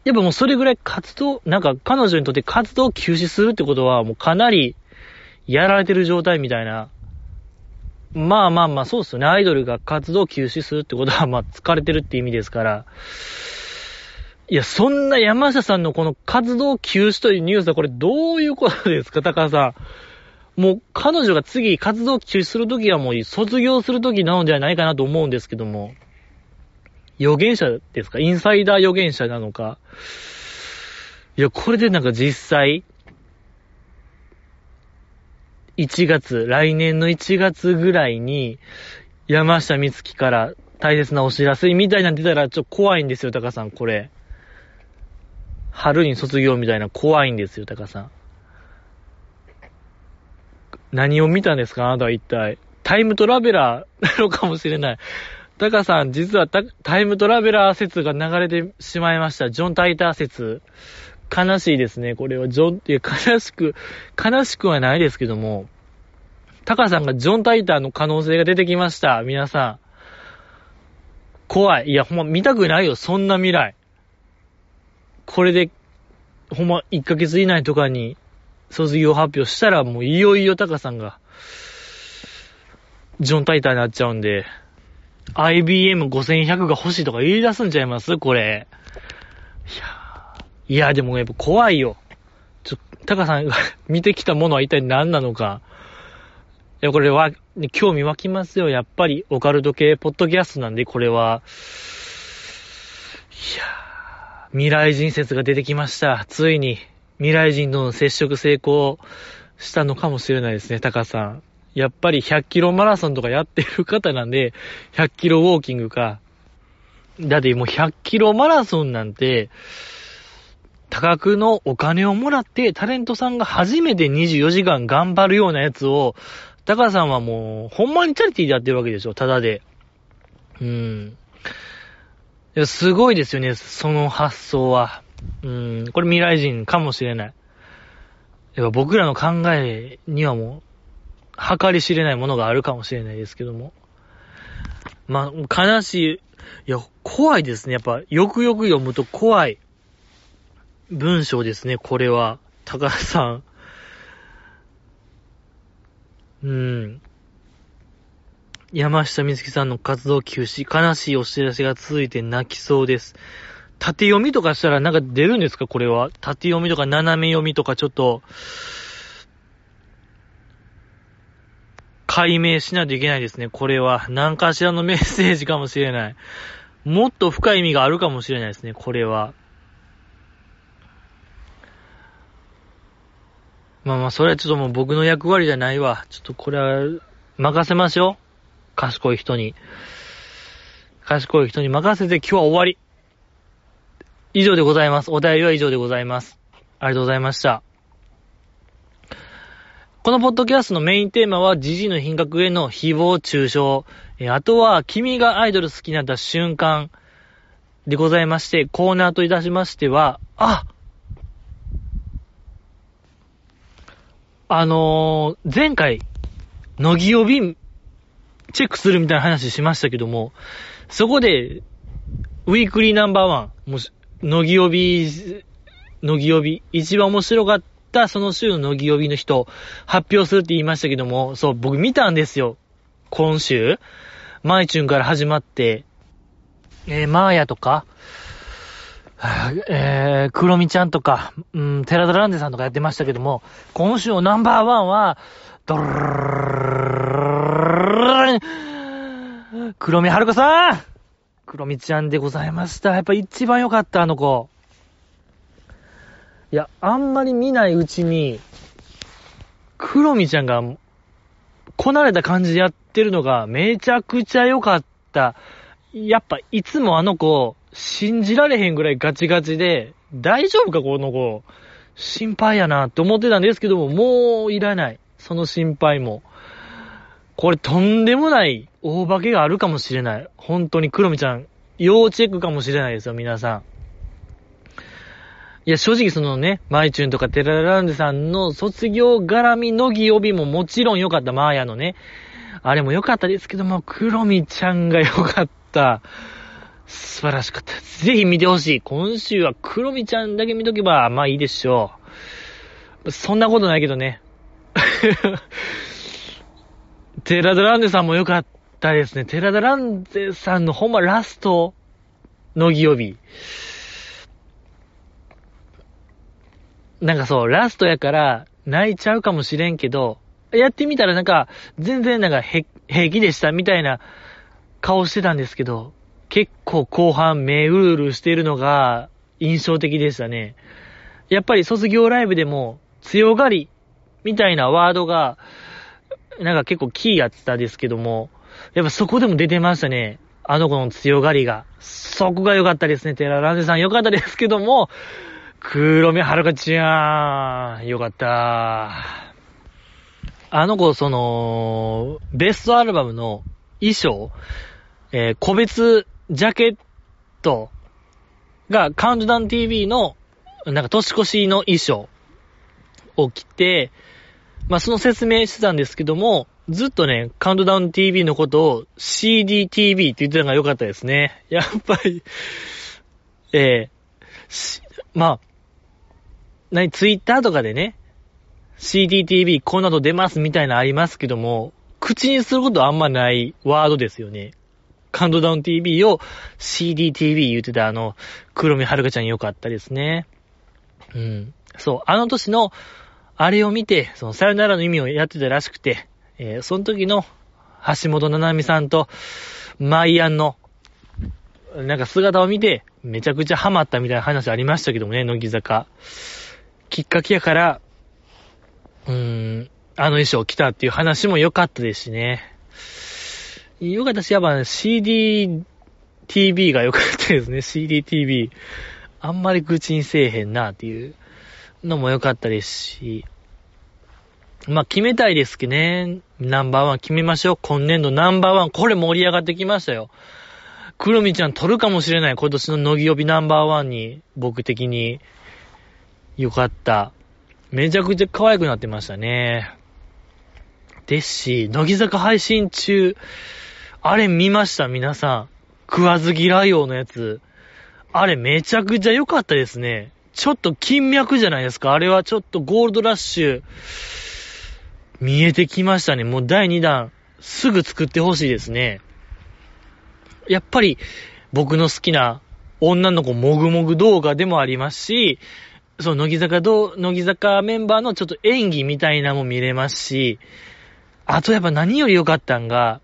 やっぱもうそれぐらい彼女にとって活動を休止するってことはもうかなりやられてる状態みたいな、まあそうですよね。アイドルが活動休止するってことは疲れてるって意味ですから。いや、そんな山下さんのこの活動休止というニュースはこれどういうことですか、高橋さん。もう彼女が次活動休止するときはもう卒業するときなのではないかなと思うんですけども。予言者ですか、インサイダー予言者なのか。いや、これでなんか実際、1月、来年の1月ぐらいに、山下美月から大切なお知らせみたいなの出たら、ちょっと怖いんですよ、タカさん、これ。春に卒業みたいな、怖いんですよ、タカさん。何を見たんですか、あなたは一体。タイムトラベラーなのかもしれない。タカさん、実はタイムトラベラー説が流れてしまいました。ジョン・タイター説。悲しいですね、これは。悲しくはないですけども、タカさんがジョン・タイターの可能性が出てきました。皆さん。怖い。いや、ほんま見たくないよ、そんな未来。これで、ほんま1ヶ月以内とかに、卒業発表したらもういよいよタカさんがジョン・タイターになっちゃうんで IBM5100 が欲しいとか言い出すんちゃいます、これ。いやでもやっぱ怖いよ。タカさんが見てきたものは一体何なのか。いや、これは興味湧きますよ、やっぱり。オカルト系ポッドキャストなんで、これは。いや、未来人説が出てきました。ついに未来人との接触成功したのかもしれないですね、タカさん。やっぱり100キロマラソンとかやってる方なんで、100キロウォーキングか。だってもう100キロマラソンなんて、多額のお金をもらってタレントさんが初めて24時間頑張るようなやつを、タカさんはもう、ほんまにチャリティーでやってるわけでしょ、ただで。いや、すごいですよね、その発想は。これ未来人かもしれない。やっぱ僕らの考えにはもう計り知れないものがあるかもしれないですけども、まあ悲しい、いや怖いですね。やっぱよくよく読むと怖い文章ですね、これは。高橋さん、山下美月さんの活動休止、悲しいお知らせが続いて泣きそうです。縦読みとかしたらなんか出るんですか、これは。縦読みとか斜め読みとか、ちょっと解明しないといけないですね、これは。何かしらのメッセージかもしれない。もっと深い意味があるかもしれないですね、これは。まあそれはちょっともう僕の役割じゃないわ。ちょっとこれは任せましょう、賢い人に。賢い人に任せて今日は終わり。以上でございます。お便りは以上でございます。ありがとうございました。このポッドキャストのメインテーマは、ジジイの品格への誹謗中傷。あとは、君がアイドル好きになった瞬間でございまして、コーナーといたしましては、前回、乃木を瓶チェックするみたいな話しましたけども、そこで、ウィークリーナンバーワン、乃木曜日、一番面白かったその週の乃木曜日の人、発表するって言いましたけども、そう、僕見たんですよ。今週、マイチュンから始まって、マーヤとか、クロミちゃんとか、テラダランデさんとかやってましたけども、今週のナンバーワンは、黒見はるかさん、黒みちゃんでございました。やっぱ一番良かった、あの子。いや、あんまり見ないうちに、黒みちゃんが、こなれた感じでやってるのが、めちゃくちゃ良かった。やっぱ、いつもあの子、信じられへんぐらいガチガチで、大丈夫か、この子。心配やなって思ってたんですけども、もういらない。その心配も。これとんでもない大化けがあるかもしれない。本当に黒みちゃん、要チェックかもしれないですよ、皆さん。いや、正直そのね、マイチュンとかテラランデさんの卒業絡みのぎ帯ももちろん良かった。マーヤのね、あれも良かったですけども、黒みちゃんが良かった。素晴らしかった。ぜひ見てほしい。今週は黒みちゃんだけ見とけば、まあいいでしょう。そんなことないけどね。テラダランデさんも良かったですね。テラダランデさんのほんまラストのぎ帯、なんかそうラストやから泣いちゃうかもしれんけど、やってみたらなんか全然なんか平気でしたみたいな顔してたんですけど、結構後半目うるうるしているのが印象的でしたね。やっぱり卒業ライブでも強がりみたいなワードがなんか結構キーやってたですけども、やっぱそこでも出てましたね、あの子の強がりが。そこが良かったですね。テラランゼさん良かったですけども、黒目はるかちゃん良かった。あの子、そのベストアルバムの衣装、個別ジャケットがカウントダウン TV のなんか年越しの衣装を着て、まあその説明してたんですけども、ずっとねカウントダウン TV のことを CDTV って言ってたのが良かったですね。やっぱりまあツイッターとかでね CDTV こんなの出ますみたいなありますけども、口にすることはあんまないワードですよね。カウントダウン TV を CDTV 言ってたあの黒目はるかちゃん良かったですね。うん、そう、あの年のあれを見て、そのさよならの意味をやってたらしくて、その時の橋本七海さんとマイアンのなんか姿を見てめちゃくちゃハマったみたいな話ありましたけどもね、乃木坂きっかけやから、あの衣装着たっていう話も良かったですしね。良かったし、やっぱ、ね、CDTV が良かったですね。 CDTV あんまり愚痴にせえへんなっていうのも良かったですし、まあ決めたいですけどね、ナンバーワン決めましょう。今年度ナンバーワン、これ盛り上がってきましたよ。黒見ちゃん取るかもしれない、今年の乃木曜日ナンバーワンに。僕的に良かった、めちゃくちゃ可愛くなってましたね。ですし、乃木坂配信中あれ見ました、皆さん。食わず嫌い王のやつ、あれめちゃくちゃ良かったですね。ちょっと金脈じゃないですか、あれは。ちょっとゴールドラッシュ見えてきましたね。もう第2弾すぐ作ってほしいですね。やっぱり僕の好きな女の子もぐもぐ動画でもありますし、そう、乃木坂メンバーのちょっと演技みたいなも見れますし、あとやっぱ何より良かったんが、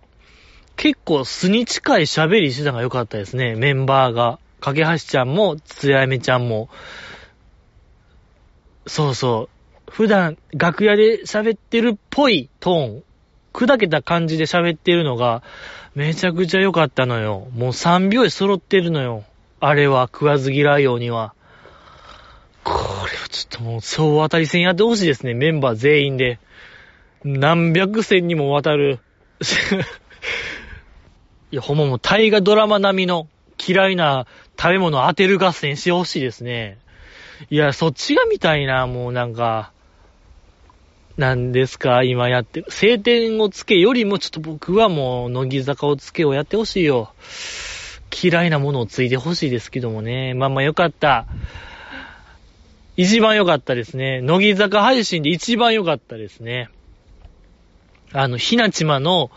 結構素に近い喋り手段が良かったですね、メンバーが。かけはしちゃんもつやめちゃんも、そうそう、普段楽屋で喋ってるっぽいトーン、砕けた感じで喋ってるのがめちゃくちゃ良かったのよ。もう3拍子揃ってるのよ、あれは。食わず嫌いようには。これはちょっともう総当たり戦やってほしいですね、メンバー全員で。何百戦にもわたるいやほんまもう大河ドラマ並みの嫌いな食べ物当てる合戦してほしいですね。いや、そっちが見たいな。もうなんか、なんですか今やってる晴天をつけよりも、ちょっと僕はもう乃木坂をつけをやってほしいよ。嫌いなものをついてほしいですけどもね。まあまあ良かった、一番良かったですね、乃木坂配信で一番良かったですね。ひなちまの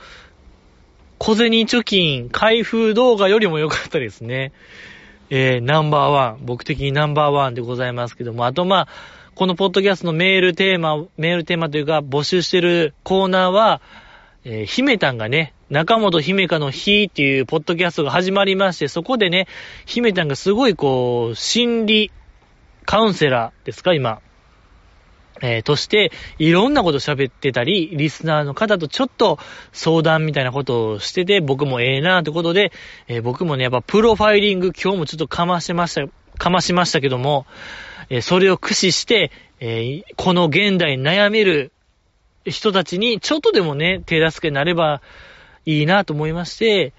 小銭貯金開封動画よりも良かったですね。ナンバーワン、僕的にナンバーワンでございますけども、あとまあこのポッドキャストのメールテーマというか募集してるコーナーは、姫たんがね、中本姫香の日っていうポッドキャストが始まりまして、そこでね、姫たんがすごいこう心理カウンセラーですか今、としていろんなこと喋ってたり、リスナーの方とちょっと相談みたいなことをしてて、僕もなーってことで、僕もねやっぱプロファイリング今日もちょっとかましましたけども、それを駆使して、この現代悩める人たちにちょっとでもね手助けになればいいなと思いまして、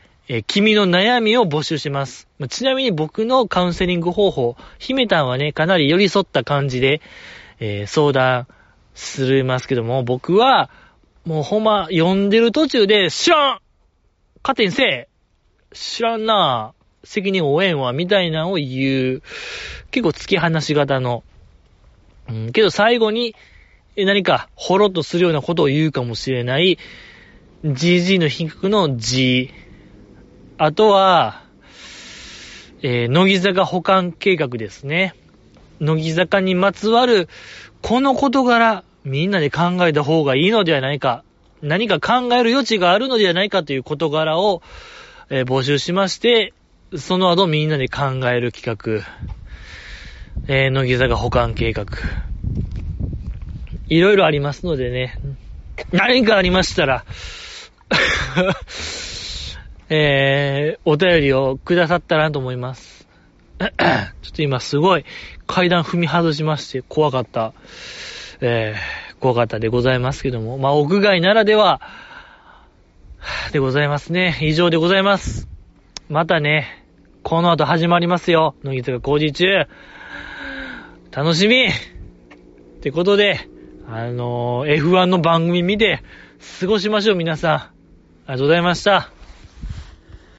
君の悩みを募集します。ちなみに僕のカウンセリング方法、姫たんはねかなり寄り添った感じで相談するますけども、僕はもうほんま読んでる途中で知らん勝手にせえ知らんな責任を負えんわみたいなのを言う、結構突き放し型の、けど最後に何かほろっとするようなことを言うかもしれない GG の品格の G、 あとは、乃木坂補完計画ですね。乃木坂にまつわるこの事柄みんなで考えた方がいいのではないか、何か考える余地があるのではないかという事柄を、募集しまして、その後みんなで考える企画、乃木坂保管計画、いろいろありますのでね、何かありましたらお便りをくださったらなと思いますちょっと今すごい階段踏み外しまして怖かったでございますけども、まあ屋外ならではでございますね。以上でございます。またね、この後始まりますよ、乃木坂工事中、楽しみってことで、F1 の番組見て過ごしましょう皆さん。ありがとうございました。